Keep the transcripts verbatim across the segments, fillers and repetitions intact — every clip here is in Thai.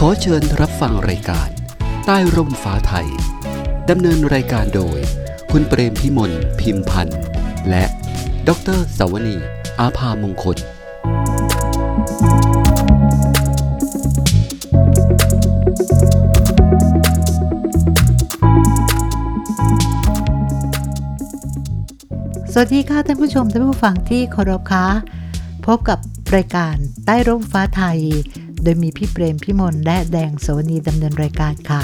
ขอเชิญรับฟังรายการใต้ร่มฟ้าไทยดำเนินรายการโดยคุณเปรมพิมลพิมพันธ์และดร.สวนีอาภามงคลสวัสดีค่ะท่านผู้ชมท่านผู้ฟังที่เคารพค่ะพบกับรายการใต้ร่มฟ้าไทยโดยมีพี่เปรมพิมลและแดงสวนีดำเนินรายการค่ะ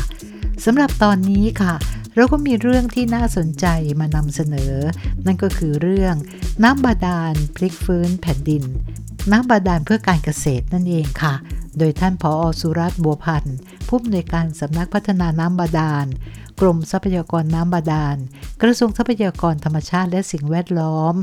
สำหรับตอนนี้ค่ะเราก็มีเรื่องที่น่าสนใจมานำเสนอนั่นก็คือเรื่องน้ำบาดาลพลิกฟื้นแผ่นดินน้ำบาดาลเพื่อการเกษตรนั่นเองค่ะโดยท่านผอ.สุรัตน์ บัวพันธ์ผู้อำนวยการสำนักพัฒนาน้ำบาดาลกรมทรัพยากรน้ำบาดาลกระทรวงทรัพยากรธรรมชาติและสิ่งแวดล้อม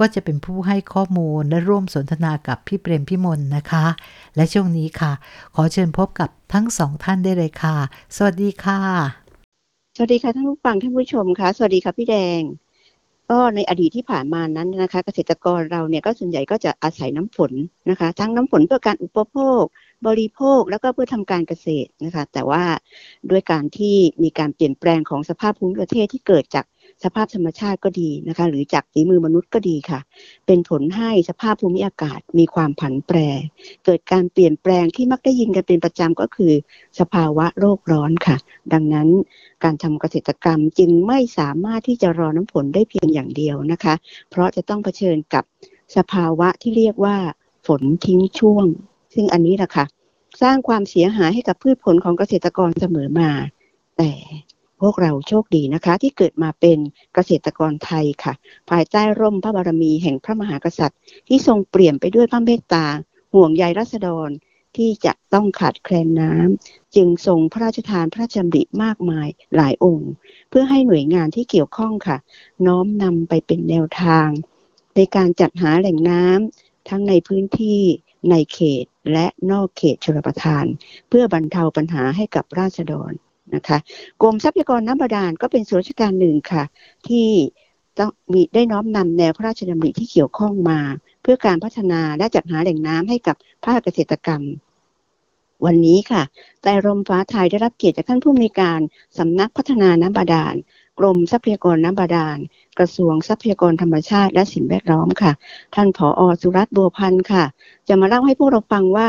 ก็จะเป็นผู้ให้ข้อมูลและร่วมสนทนากับพี่เปรมพิมลนะคะและช่วงนี้ค่ะขอเชิญพบกับทั้งสองท่านได้เลยค่ะสวัสดีค่ะสวัสดีค่ะท่านผู้ฟังท่านผู้ชมค่ะสวัสดีค่ะพี่แดงก็ในอดีตที่ผ่านมานั้นนะคะเกษตรกรเราเนี่ยก็ส่วนใหญ่ก็จะอาศัยน้ำฝนนะคะทั้งน้ำฝนเพื่อการอุปโภคบริโภคแล้วก็เพื่อทำการเกษตรนะคะแต่ว่าด้วยการที่มีการเปลี่ยนแปลงของสภาพภูมิประเทศที่เกิดจากสภาพธรรมชาติก็ดีนะคะหรือจากฝีมือมนุษย์ก็ดีค่ะเป็นผลให้สภาพภูมิอากาศมีความผันแปรเกิดการเปลี่ยนแปลงที่มักได้ยินกันเป็นประจำก็คือสภาวะโลกร้อนค่ะดังนั้นการทำเกษตรกรรมจึงไม่สามารถที่จะรอน้ำฝนได้เพียงอย่างเดียวนะคะเพราะจะต้องเผชิญกับสภาวะที่เรียกว่าฝนทิ้งช่วงซึ่งอันนี้แหละค่ะสร้างความเสียหายให้กับพืชผลของเกษตรกรเสมอมาแต่พวกเราโชคดีนะคะที่เกิดมาเป็นเกษตรกรไทยค่ะภายใต้ร่มพระบารมีแห่งพระมหากษัตริย์ที่ทรงเปลี่ยนไปด้วยพระเมตตาห่วงใยราษฎรที่จะต้องขาดแคลนน้ำจึงทรงพระราชทานพระราชดำริมากมายหลายองค์เพื่อให้หน่วยงานที่เกี่ยวข้องค่ะน้อมนำไปเป็นแนวทางในการจัดหาแหล่งน้ำทั้งในพื้นที่ในเขตและนอกเขตชลประทานเพื่อบรรเทาปัญหาให้กับราษฎรนะคะกรมทรัพยากรน้ำบาดาลก็เป็นส่วนราชการหนึ่งค่ะที่ต้องมีได้น้อมนำแนวพระราชดำริที่เกี่ยวข้องมาเพื่อการพัฒนาและจัดหาแหล่งน้ำให้กับภาคเกษตรกรรมวันนี้ค่ะใต้ร่มฟ้าไทยได้รับเกียรติจากท่านผู้อำนวยการสำนักพัฒนาน้ำบาดาลกรมทรัพยากรน้ำบาดาลกระทรวงทรัพยากรธรรมชาติและสิ่งแวดล้อมค่ะท่านผอ.สุรัตน์ บัวพันธ์ค่ะจะมาเล่าให้พวกเราฟังว่า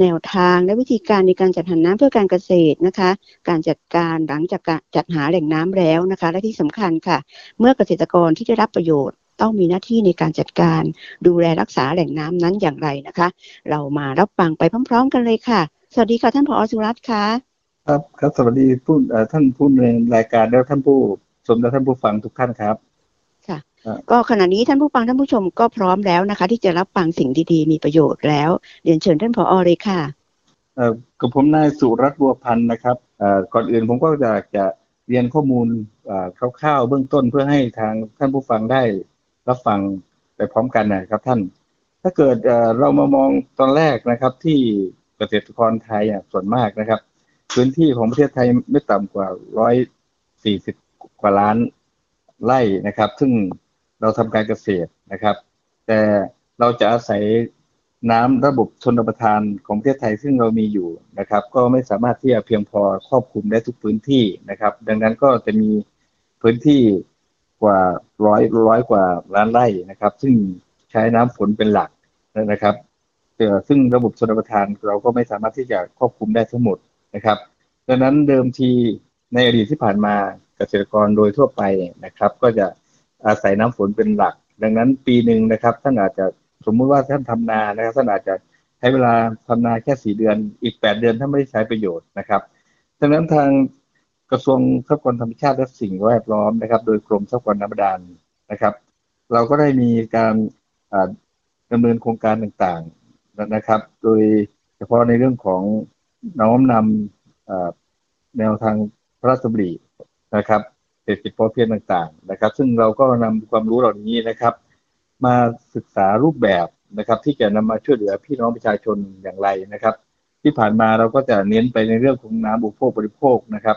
แนวทางและวิธีการในการจัดหาน้ำเพื่อการเกษตรนะคะการจัดการหลังจากการจัดหาแหล่งน้ำแล้วนะคะและที่สำคัญค่ะเมื่อเกษตรกรที่ได้รับประโยชน์ต้องมีหน้าที่ในการจัดการดูแลรักษาแหล่งน้ำนั้นอย่างไรนะคะเรามารับฟังไปพร้อมๆกันเลยค่ะสวัสดีค่ะท่านผอ.สุรัตน์ค่ะครับครับสวัสดีผู้ท่านผู้ในรายการและท่านผู้ชมและท่านผู้ฟังทุกท่านครับค่ะก็ขณะนี้ท่านผู้ฟังท่านผู้ชมก็พร้อมแล้วนะคะที่จะรับฟังสิ่งดีๆมีประโยชน์แล้วเรียนเชิญท่านผอ.เลยค่ะเอ่อกับผมนายสุรัตน์ บัวพันธ์นะครับเอ่อก่อนอื่นผมก็อยากจะเรียนข้อมูลเอ่อคร่าวๆเบื้องต้นเพื่อให้ทางท่านผู้ฟังได้รับฟังไปพร้อมกันนะครับท่านถ้าเกิดเอ่อเรามามองตอนแรกนะครับที่เกษตรกรไทยอ่ะส่วนมากนะครับพื้นที่ของประเทศไทยไม่ต่ำกว่าหนึ่งร้อยสี่สิบกว่าล้านไร่นะครับซึ่งเราทำการเกษตรนะครับแต่เราจะอาศัยน้ำระบบชนประทานของประเทศไทยซึ่งเรามีอยู่นะครับก็ไม่สามารถที่จะเพียงพอครอบคลุมได้ทุกพื้นที่นะครับดังนั้นก็จะมีพื้นที่กว่าร้อยร้อยกว่าล้านไร่นะครับซึ่งใช้น้ำฝนเป็นหลักนะครับซึ่งระบบชนประทานเราก็ไม่สามารถที่จะครอบคลุมได้ทั้งหมดนะครับดังนั้นเดิมทีในอดีตที่ผ่านมาเกษตรกรโดยทั่วไปนะครับก็จะอาศัยน้ำฝนเป็นหลักดังนั้นปีหนึ่งนะครับท่านอาจจะสมมติว่าท่านทำนานะครับท่านอาจจะใช้เวลาทำนาแค่สี่เดือนอีกแปดเดือนท่านไม่ได้ใช้ประโยชน์นะครับดังนั้นทางกระทรวงทรัพยากรธรรมชาติและสิ่งแวดล้อมนะครับโดยกรมทรัพยากรน้ำบาดาลนะครับเราก็ได้มีการดำเนินโครงการต่างๆนะครับโดยเฉพาะในเรื่องของน้อมนำแนวทางพระราชดำรินะครับเศรษฐกิจพอเพียงต่างๆนะครับซึ่งเราก็นำความรู้เหล่านี้นะครับมาศึกษารูปแบบนะครับที่จะนำมาช่วยเหลือพี่น้องประชาชนอย่างไรนะครับที่ผ่านมาเราก็จะเน้นไปในเรื่องของน้ำอุปโภคบริโภคนะครับ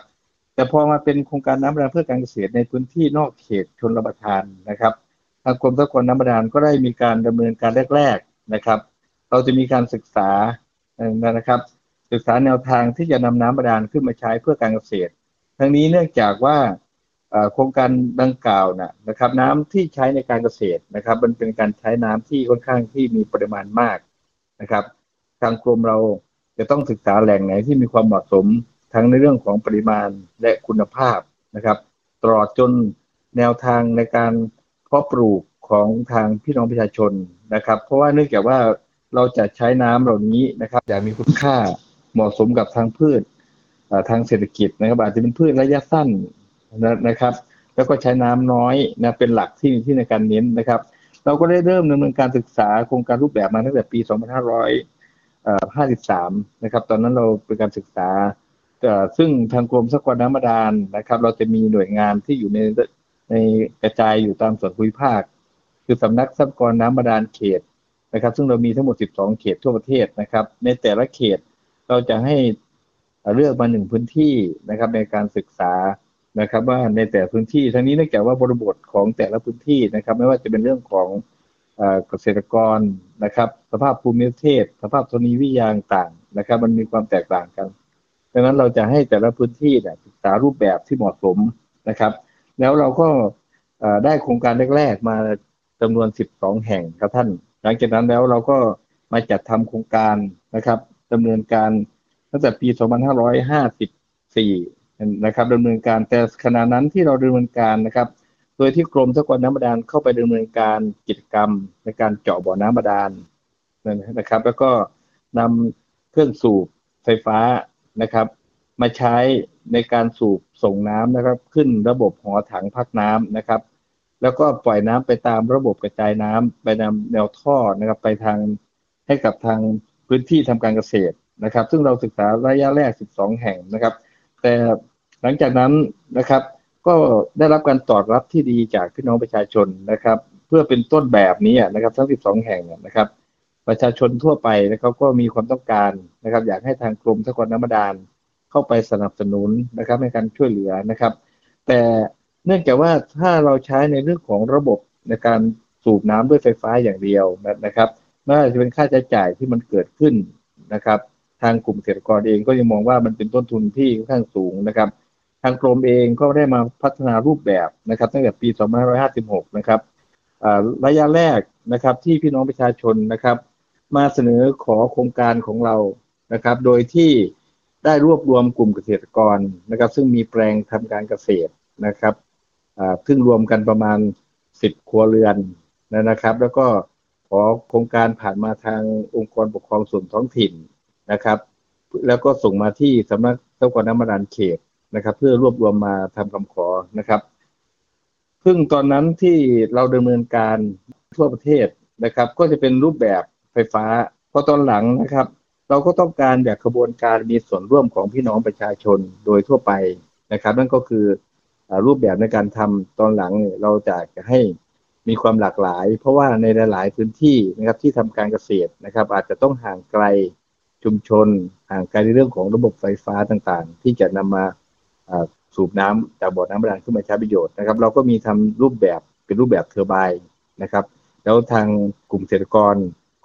แต่พอมาเป็นโครงการน้ำบาดาลเพื่อการเกษตรในพื้นที่นอกเขตชนประทานนะครับทางกรมทรัพยากรน้ำบาดาลก็ได้มีการดำเนินการแรกๆนะครับเราจะมีการศึกษานะครับ ศึกษาแนวทางที่จะนำน้ำบาดาลขึ้นมาใช้เพื่อการเกษตรทั้งนี้เนื่องจากว่าโครงการดังกล่าวนะนะครับน้ำที่ใช้ในการเกษตรนะครับมันเป็นการใช้น้ำที่ค่อนข้างที่มีปริมาณมากนะครับทางกรมเราจะต้องศึกษาแหล่งไหนที่มีความเหมาะสมทั้งในเรื่องของปริมาณและคุณภาพนะครับตลอดจนแนวทางในการเพาะปลูกของทางพี่น้องประชาชนนะครับเพราะว่าเนื่องจากว่าเราจะใช้น้ำเหล่านี้นะครับอย่างมีคุณค่าเหมาะสมกับทางพืชทางเศรษฐกิจนะครับอาจจะเป็นพืชระยะสั้นนะครับแล้วก็ใช้น้ำน้อยนะเป็นหลักที่ที่ในการเน้นนะครับเราก็ได้เริ่มดำเนินการศึกษาโครงการรูปแบบมาตั้งแต่ปีสองพันห้าร้อยห้าสิบสามนะครับตอนนั้นเราเป็นการศึกษาซึ่งทางกรมทรัพยากรน้ำบาดาลนะครับเราจะมีหน่วยงานที่อยู่ในในกระจายอยู่ตามส่วนภูมิภาคคือสำนักทรัพยากรน้ำบาดาลเขตนะครับซึ่งเรามีทั้งหมดสิบสองเขตทั่วประเทศนะครับในแต่ละเขตเราจะให้เลือกมาหนึ่งพื้นที่นะครับในการศึกษานะครับว่าในแต่พื้นที่ทั้งนี้เนื่องจากว่าบริบทของแต่ละพื้นที่นะครับไม่ว่าจะเป็นเรื่องของเกษตรกรนะครับสภาพภูมิประเทศสภาพธรณีวิทยาต่างๆนะครับมันมีความแตกต่างกันดังนั้นเราจะให้แต่ละพื้นที่ศึกษารูปแบบที่เหมาะสมนะครับแล้วเราก็ได้โครงการแรกๆมาจำนวนสิบสองแห่งครับท่านหลังจากนั้นแล้วเราก็มาจัดทำโครงการนะครับดำเนินการตั้งแต่ปีสองพันห้าร้อยห้าสิบสี่นะครับดำเนินการแต่ขณะนั้นที่เราดำเนินการนะครับโดยที่กรมทรัพยากรน้ำบาดาลเข้าไปดำเนินการกิจกรรมในการเจาะบ่อน้ำบาดาลนะครับแล้วก็นำเครื่องสูบไฟฟ้านะครับมาใช้ในการสูบส่งน้ำนะครับขึ้นระบบหอถังพักน้ำนะครับแล้วก็ปล่อยน้ำไปตามระบบกระจายน้ำไปนำแนวท่อนะครับไปทางให้กับทางพื้นที่ทำการเกษตรนะครับซึ่งเราศึกษาระยะแรกสิบสองแห่งนะครับแต่หลังจากนั้นนะครับก็ได้รับการตอบรับที่ดีจากพี่น้องประชาชนนะครับเพื่อเป็นต้นแบบนี้นะครับทั้งสิบสองแห่งนะครับประชาชนทั่วไปนะครับก็มีความต้องการนะครับอยากให้ทางกรมทรัพยากรน้ำบาดาลเข้าไปสนับสนุนนะครับในการช่วยเหลือนะครับแต่เนื่องจากว่าถ้าเราใช้ในเรื่องของระบบในการสูบน้ำด้วยไฟฟ้าอย่างเดียวนะครับน่าจะเป็นค่าใช้จ่ายที่มันเกิดขึ้นนะครับทางกลุ่มเกษตรกรเองก็ยังมองว่ามันเป็นต้นทุนที่ค่อนข้างสูงนะครับทางกรมเองก็ได้มาพัฒนารูปแบบนะครับตั้งแต่ปีสองพันห้าร้อยห้าสิบหกนะครับระยะแรกนะครับที่พี่น้องประชาชนนะครับมาเสนอขอโครงการของเรานะครับโดยที่ได้รวบรวมกลุ่มเกษตรกรนะครับซึ่งมีแปลงทำการเกษตรนะครับซึ่งรวมกันประมาณสิบครัวเรือนนะครับแล้วก็ขอโครงการผ่านมาทางองค์กรปกครองส่วนท้องถิ่นนะครับแล้วก็ส่งมาที่สำนักทรัพยากรน้ำบาดาลเขตนะครับเพื่อรวบรวมมาทำคำขอนะครับซึ่งตอนนั้นที่เราดำเนินการทั่วประเทศนะครับก็จะเป็นรูปแบบไฟฟ้าพอตอนหลังนะครับเราก็ต้องการแบบขบวนการมีส่วนร่วมของพี่น้องประชาชนโดยทั่วไปนะครับนั่นก็คือรูปแบบในการทำตอนหลังเราจะให้มีความหลากหลายเพราะว่าในหลายๆพื้นที่นะครับที่ทำการเกษตรนะครับอาจจะต้องห่างไกลชุมชนห่างไกลในเรื่องของระบบไฟฟ้าต่างๆที่จะนำมาสูบน้ำจากบ่อน้ำบาดาลขึ้นมาใช้ประโยชน์นะครับเราก็มีทำรูปแบบเป็นรูปแบบเทอร์ไบน์นะครับแล้วทางกลุ่มเกษตรกร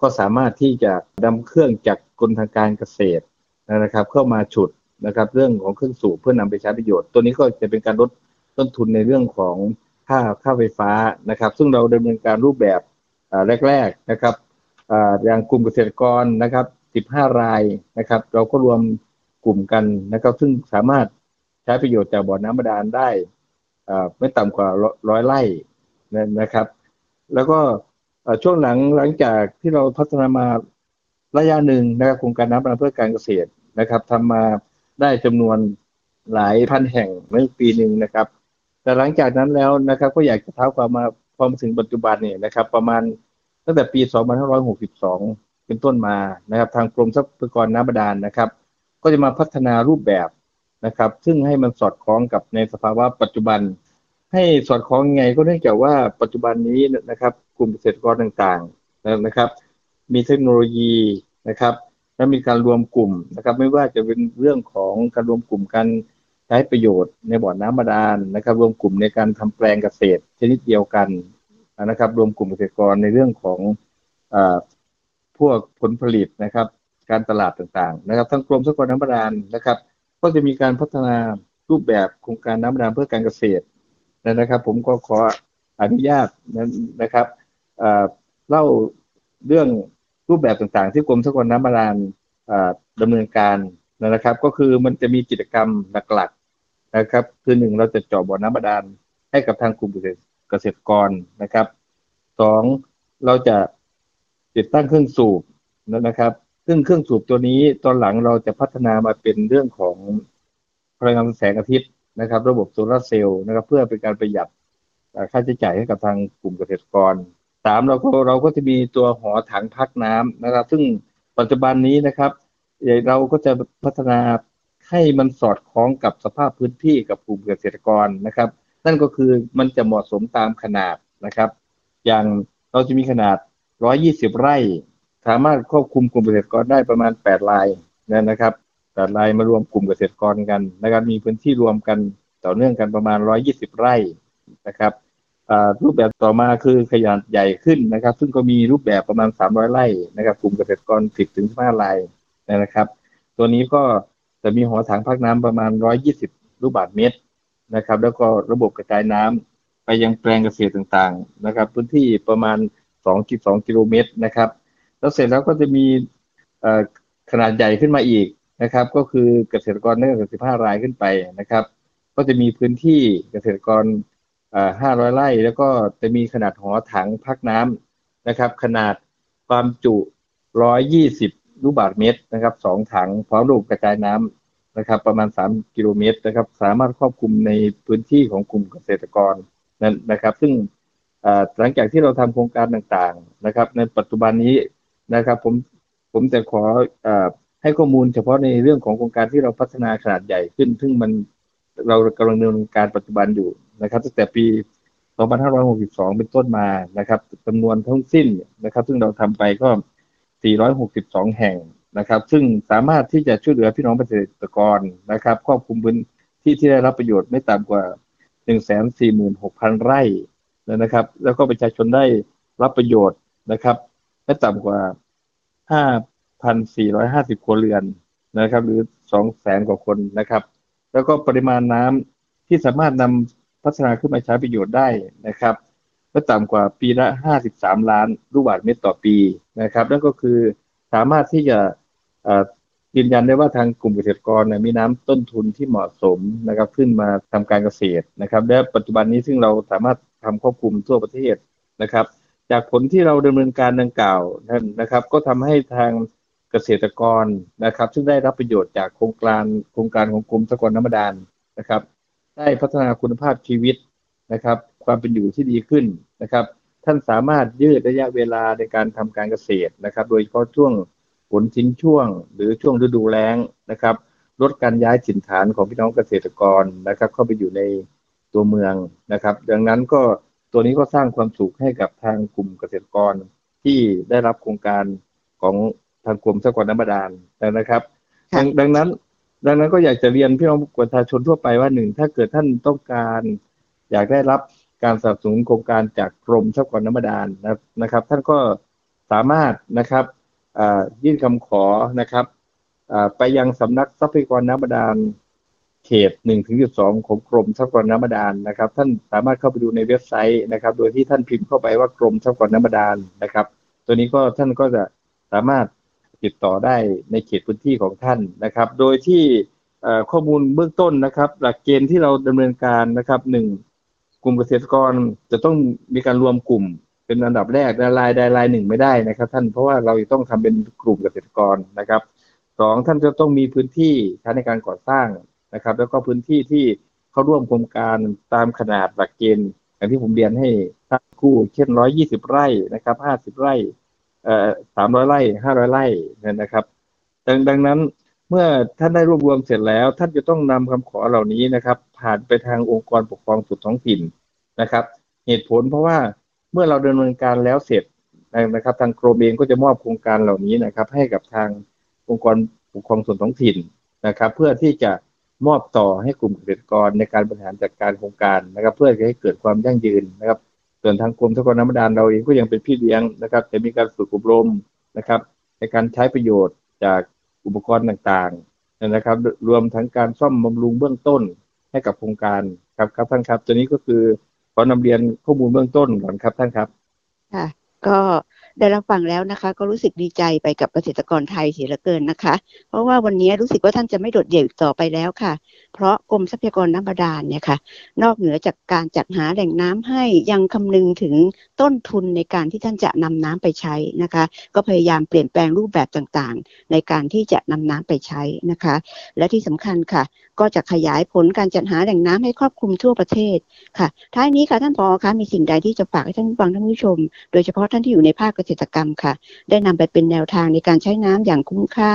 ก็สามารถที่จะนำเครื่องจากกลทางการเกษตรนะครับเข้ามาฉุดนะครับเรื่องของเครื่องสูบเพื่อนำไปใช้ประโยชน์ตัวนี้ก็จะเป็นการลดต้นทุนในเรื่องของค่าค่าไฟฟ้านะครับซึ่งเราดำเนินการรูปแบบแรกๆนะครับอย่างกลุ่มเกษตรกรนะครับสิบห้ารายนะครับเราก็รวมกลุ่มกันนะครับซึ่งสามารถใช้ประโยชน์จากบ่อน้ำบาดาลได้ไม่ต่ำกว่าร้อยไร่นะครับแล้วก็ช่วงหลังหลังจากที่เราพัฒนามาระยะหนึ่งนะครับโครงการน้ำบาดาลเพื่อการเกษตรนะครับทำมาได้จำนวนหลายพันแห่งในปีหนึ่งนะครับแต่หลังจากนั้นแล้วนะครับก็อยากจะเท้าความมาพอมาถึงปัจจุบันเนี่ยนะครับประมาณตั้งแต่ปีสองพันห้าร้อยหกสิบสองเป็นต้นมานะครับทางกรมทรัพยากรน้ำบาดาลนะครับก็จะมาพัฒนารูปแบบนะครับซึ่งให้มันสอดคล้องกับในสภาวะปัจจุบันให้สอดคล้องไงก็เนื่องจากว่าปัจจุบันนี้นะครับกลุ่มเกษตรกรต่างๆนะครับมีเทคโนโลยีนะครับและมีการรวมกลุ่มนะครับไม่ว่าจะเป็นเรื่องของการรวมกลุ่มการใช้ประโยชน์ในบ่อน้ำบาดาลนะครับรวมกลุ่มในการทำแปลงเกษตรชนิดเดียวกันนะครับรวมกลุ่มเกษตรกรในเรื่องของพวกผลผลิตนะครับ การตลาดต่างๆนะครับทั้งกรมทรัพยากรน้ำบาดาลนะครับก็จะมีการพัฒนารูปแบบโครงการน้ำบาดาลเพื่อการเกษตรนะครับผมก็ขออนุญาตนะครับเล่าเรื่องรูปแบบต่างๆที่กรมทรัพยากรน้ำบาดาลดำเนินการนะครับก็คือมันจะมีกิจกรรมหลักๆนะครับคือหนึ่งเราจะเจาะบ่อน้ำบาดาลให้กับทางกลุ่มเกษตรกรนะครับสองเราจะติดตั้งเครื่องสูบนะครับซึ่งเครื่องสูบตัวนี้ตอนหลังเราจะพัฒนามาเป็นเรื่องของพลังงานแสงอาทิตย์นะครับระบบโซลาร์เซลล์นะครับเพื่อเป็นการประหยัดค่าใช้จ่ายให้กับทางกลุ่มเกษตรกรสามเราก็เราก็จะมีตัวหอถังพักน้ำนะครับซึ่งปัจจุบันนี้นะครับเราก็จะพัฒนาให้มันสอดคล้องกับสภาพพื้นที่กับกลุ่มเกษตรกรนะครับนั่นก็คือมันจะเหมาะสมตามขนาดนะครับอย่างเราจะมีขนาดหนึ่งร้อยยี่สิบไร่สามารถควบคุมกลุ่มเกษตรกรได้ประมาณแปดรายนะครับแปดรายมารวมกลุ่มเกษตรกรกันนะครับมีพื้นที่รวมกันต่อเนื่องกันประมาณหนึ่งร้อยยี่สิบไร่นะครับรูปแบบต่อมาคือขนาดใหญ่ขึ้นนะครับซึ่งก็มีรูปแบบประมาณสามร้อยไร่นะครับกลุ่มเกษตรกร สิบถึงสิบห้า รายนะครับตัวนี้ก็จะมีหอถังพักน้ำประมาณหนึ่งร้อยยี่สิบลูกบาศก์เมตรนะครับแล้วก็ระบบกระจายน้ำไปยังแปลงเกษตรต่างๆนะครับพื้นที่ประมาณ สองจุดสอง กิโลเมตรนะครับแล้วเสร็จแล้วก็จะมีขนาดใหญ่ขึ้นมาอีกนะครับก็คือเกษตรกรตั้งแต่สิบห้ารายขึ้นไปนะครับก็จะมีพื้นที่เกษตรกรห้าร้อยไร่แล้วก็จะมีขนาดหอถังพักน้ำนะครับขนาดความจุหนึ่งร้อยยี่สิบลูกบาศก์เมตรนะครับสองถังพร้อมระบบกระจายน้ำนะครับประมาณสามกิโลเมตรนะครับสามารถครอบคลุมในพื้นที่ของกลุ่มเกษตรกรนั้นนะครับซึ่งหลังจากที่เราทำโครงการต่างๆนะครับในปัจจุบันนี้นะครับผมผมจะขอให้ข้อมูลเฉพาะในเรื่องของโครงการที่เราพัฒนาขนาดใหญ่ขึ้นซึ่งมันเรากำลังดำเนินการปัจจุบันอยู่นะครับตั้งแต่ปีสองพันห้าร้อยหกสิบสองเป็นต้นมานะครับจำนวนทั้งสิ้นนะครับซึ่งเราทำไปก็สี่ร้อยหกสิบสองแห่งนะครับซึ่งสามารถที่จะช่วยเหลือพี่น้องเกษตรกรนะครับครอบคลุมพื้นที่ที่ได้รับประโยชน์ไม่ต่ำกว่า หนึ่งแสนสี่หมื่นหกพัน ไร่นะครับแล้วก็ประชาชนได้รับประโยชน์นะครับไม่ต่ำกว่า ห้าพันสี่ร้อยห้าสิบ ครัวเรือนนะครับหรือ สองแสน กว่าคนนะครับแล้วก็ปริมาณน้ำที่สามารถนำพัฒนาขึ้นมาใช้ประโยชน์ได้นะครับไม่ต่ำกว่าปีละห้าสิบสามล้านลูกบาศก์เมตรต่อปีนะครับนั่นก็คือสามารถที่จะยืนยันได้ว่าทางกลุ่มเกษตรกรมีน้ำต้นทุนที่เหมาะสมนะครับขึ้นมาทำการเกษตรนะครับและปัจจุบันนี้ซึ่งเราสามารถทำควบคุมทั่วประเทศนะครับจากผลที่เราดำเนินการดังกล่าวนะครับก็ทำให้ทางเกษตรกรนะครับซึ่งได้รับประโยชน์จากโครงการโครงการของกรมทรัพยากรน้ำบาดาลนะครับได้พัฒนาคุณภาพชีวิตนะครับความเป็นอยู่ที่ดีขึ้นนะครับท่านสามารถยืดระยะเวลาในการทำการเกษตรนะครับโดยเฉพาะช่วงฝนทิ้งช่วงหรือช่วงฤดูแล้งนะครับลดการย้ายถิ่นฐานของพี่น้องเกษตรกรนะครับเข้าไปอยู่ในตัวเมืองนะครับดังนั้นก็ตัวนี้ก็สร้างความสุขให้กับทางกลุ่มเกษตรกรที่ได้รับโครงการของทางกรมทรัพยากรน้ำบาดาลนะครับดังดังนั้นดังนั้นก็อยากจะเรียนพี่น้องประชาชนทั่วไปว่าหนึ่งถ้าเกิดท่านต้องการอยากได้รับการสนับสนุนโครงการจากกรมทรัพยากรน้ำบาดาลนะครับท่านก็สามารถนะครับยื่นคำขอนะครับไปยังสำนักทรัพยากรน้ำบาดาลเขต หนึ่งถึงสิบสอง ของกรมทรัพยากรน้ำบาดาลนะครับท่านสามารถเข้าไปดูในเว็บไซต์นะครับโดยที่ท่านพิมพ์เข้าไปว่ากรมทรัพยากรน้ำบาดาลนะครับตัวนี้ก็ท่านก็จะสามารถติดต่อได้ในเขตพื้นที่ของท่านนะครับโดยที่ข้อมูลเบื้องต้นนะครับหลักเกณฑ์ที่เราดำเนินการนะครับหนึ่งกลุ่มเกษตรกรจะต้องมีการรวมกลุ่มเป็นอันดับแรกรายใดรายหนึ่งไม่ได้นะครับท่านเพราะว่าเราต้องทำเป็นกลุ่มเกษตรกรนะครับสองท่านจะต้องมีพื้นที่ใช้ในการก่อสร้างนะครับแล้วก็พื้นที่ที่เข้าร่วมโครงการตามขนาดหลักเกณฑ์อย่างที่ผมเรียนให้ทั้งคู่เช่นหนึ่งร้อยยี่สิบไร่นะครับห้าสิบไร่เอ่อสามร้อยไร่ห้าร้อยไร่นะครับดังดังนั้นเมื่อท่านได้รวบรวมเสร็จแล้วท่านจะต้องนำคำขอเหล่านี้นะครับผ่านไปทางองค์กรปกครองส่วนท้องถิ่นนะครับเหตุผลเพราะว่าเมื่อเราดำเนินการแล้วเสร็จนะครับทางกรมเองก็จะมอบโครงการเหล่านี้นะครับให้กับทางองค์กรปกครองส่วนท้องถิ่นนะครับเพื่อที่จะมอบต่อให้กลุ่มเกษตรกรในการบริหารจัดการโครงการนะครับเพื่อให้เกิดความยั่งยืนนะครับส่วนทางกรมทรัพยากรน้ำบาดาลเราเองก็ยังเป็นพี่เลี้ยงนะครับจะมีการฝึกอบรมนะครับในการใช้ประโยชน์ จากอุปกรณ์ต่างๆนะครับรวมทั้งการซ่อมบำรุงเบื้องต้นให้กับโครงการครับครับท่านครับตัวนี้ก็คือขอนำเรียนข้อมูลเบื้องต้นก่อนครับท่านครับค่ะก็ได้รับฟังแล้วนะคะก็รู้สึกดีใจไปกับเกษตรกรไทยเสียเหลือเกินนะคะเพราะว่าวันนี้รู้สึกว่าท่านจะไม่โดดเดี่ยวต่อไปแล้วค่ะเพราะกรมทรัพยากรน้ำบาดาลเนี่ยค่ะนอกเหนือจากการจัดหาแหล่งน้ำให้ยังคำนึงถึงต้นทุนในการที่ท่านจะนำน้ำไปใช้นะคะก็พยายามเปลี่ยนแปลงรูปแบบต่างๆในการที่จะนำน้ำไปใช้นะคะและที่สำคัญค่ะก็จะขยายผลการจัดหาแหล่งน้ำให้ครอบคลุมทั่วประเทศค่ะท้ายนี้ค่ะท่านผอ.คะมีสิ่งใดที่จะฝากให้ท่านผู้ฟังท่านผู้ชมโดยเฉพาะท่านที่อยู่ในภาคเกษตรกรรมค่ะได้นำไปเป็นแนวทางในการใช้น้ำอย่างคุ้มค่า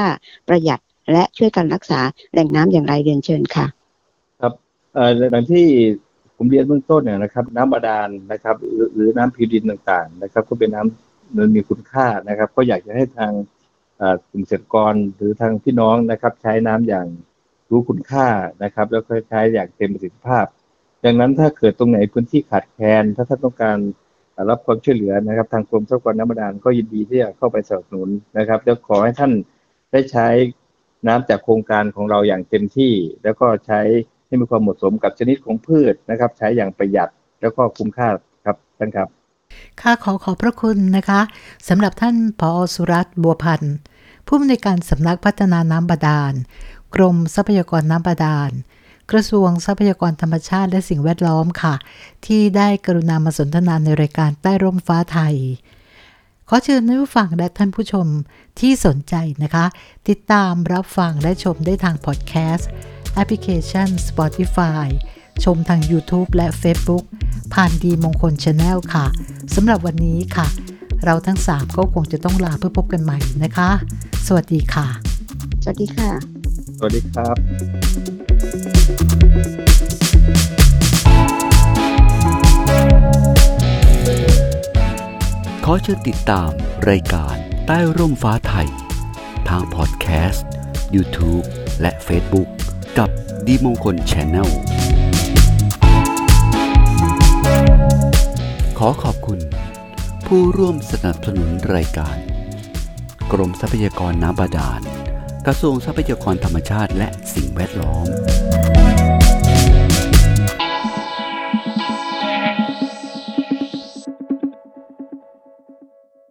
ประหยัดและช่วยกันรักษาแหล่งน้ำอย่างไรเรียนเชิญค่ะครับเอ่อดังที่ผมเรียนเบื้องต้นเนี่ยนะครับน้ำบาดาลนะครับหรือน้ำผิวดินต่างๆนะครับก็เป็นน้ำมันมีคุณค่านะครับก็อยากจะให้ทางกลุ่มเกษตรกรหรือทางพี่น้องนะครับใช้น้ำอย่างรู้คุณค่านะครับแล้วค่อยใช้อย่างเต็มประสิทธิภาพดังนั้นถ้าเกิดตรงไหนพื้นที่ขาดแคลนถ้าท่านต้องการรับความช่วยเหลือนะครับทางกรมทรัพยากรน้ำบาดาลก็ยินดีที่จะเข้าไปสนับสนุนนะครับแล้วขอให้ท่านได้ใช้น้ำจากโครงการของเราอย่างเต็มที่แล้วก็ใช้ให้มีความเหมาะสมกับชนิดของพืชนะครับใช้อย่างประหยัดแล้วก็คุ้มค่าครับท่านครับค่ะขอขอบพระคุณนะคะสำหรับท่านผอ.สุรัตน์บัวพันธ์ผู้อำนวยการสำนักพัฒนาน้ำบาดาลกรมทรัพยากรน้ำบาดาลกระทรวงทรัพยากรธรรมชาติและสิ่งแวดล้อมค่ะที่ได้กรุณามาสนทนาในรายการใต้ร่มฟ้าไทยขอเชิญท่านผู้ฟังและท่านผู้ชมที่สนใจนะคะติดตามรับฟังและชมได้ทางพอดแคสต์แอปพลิเคชัน Spotify ชมทาง YouTube และ Facebook ผ่านดีมงคล Channel ค่ะสำหรับวันนี้ค่ะเราทั้งสามก็คงจะต้องลาเพื่อพบกันใหม่นะคะสวัสดีค่ะสวัสดีค่ะสวัสดีครับขอเชิญติดตามรายการใต้ร่มฟ้าไทยทางพอดแคสต์ YouTube และ Facebook กับดีมงคล Channel ขอขอบคุณผู้ร่วมสนับสนุนรายการกรมทรัพยากรน้ำบาดาลกระทรวงทรัพยากรธรรมชาติและสิ่งแวดล้อม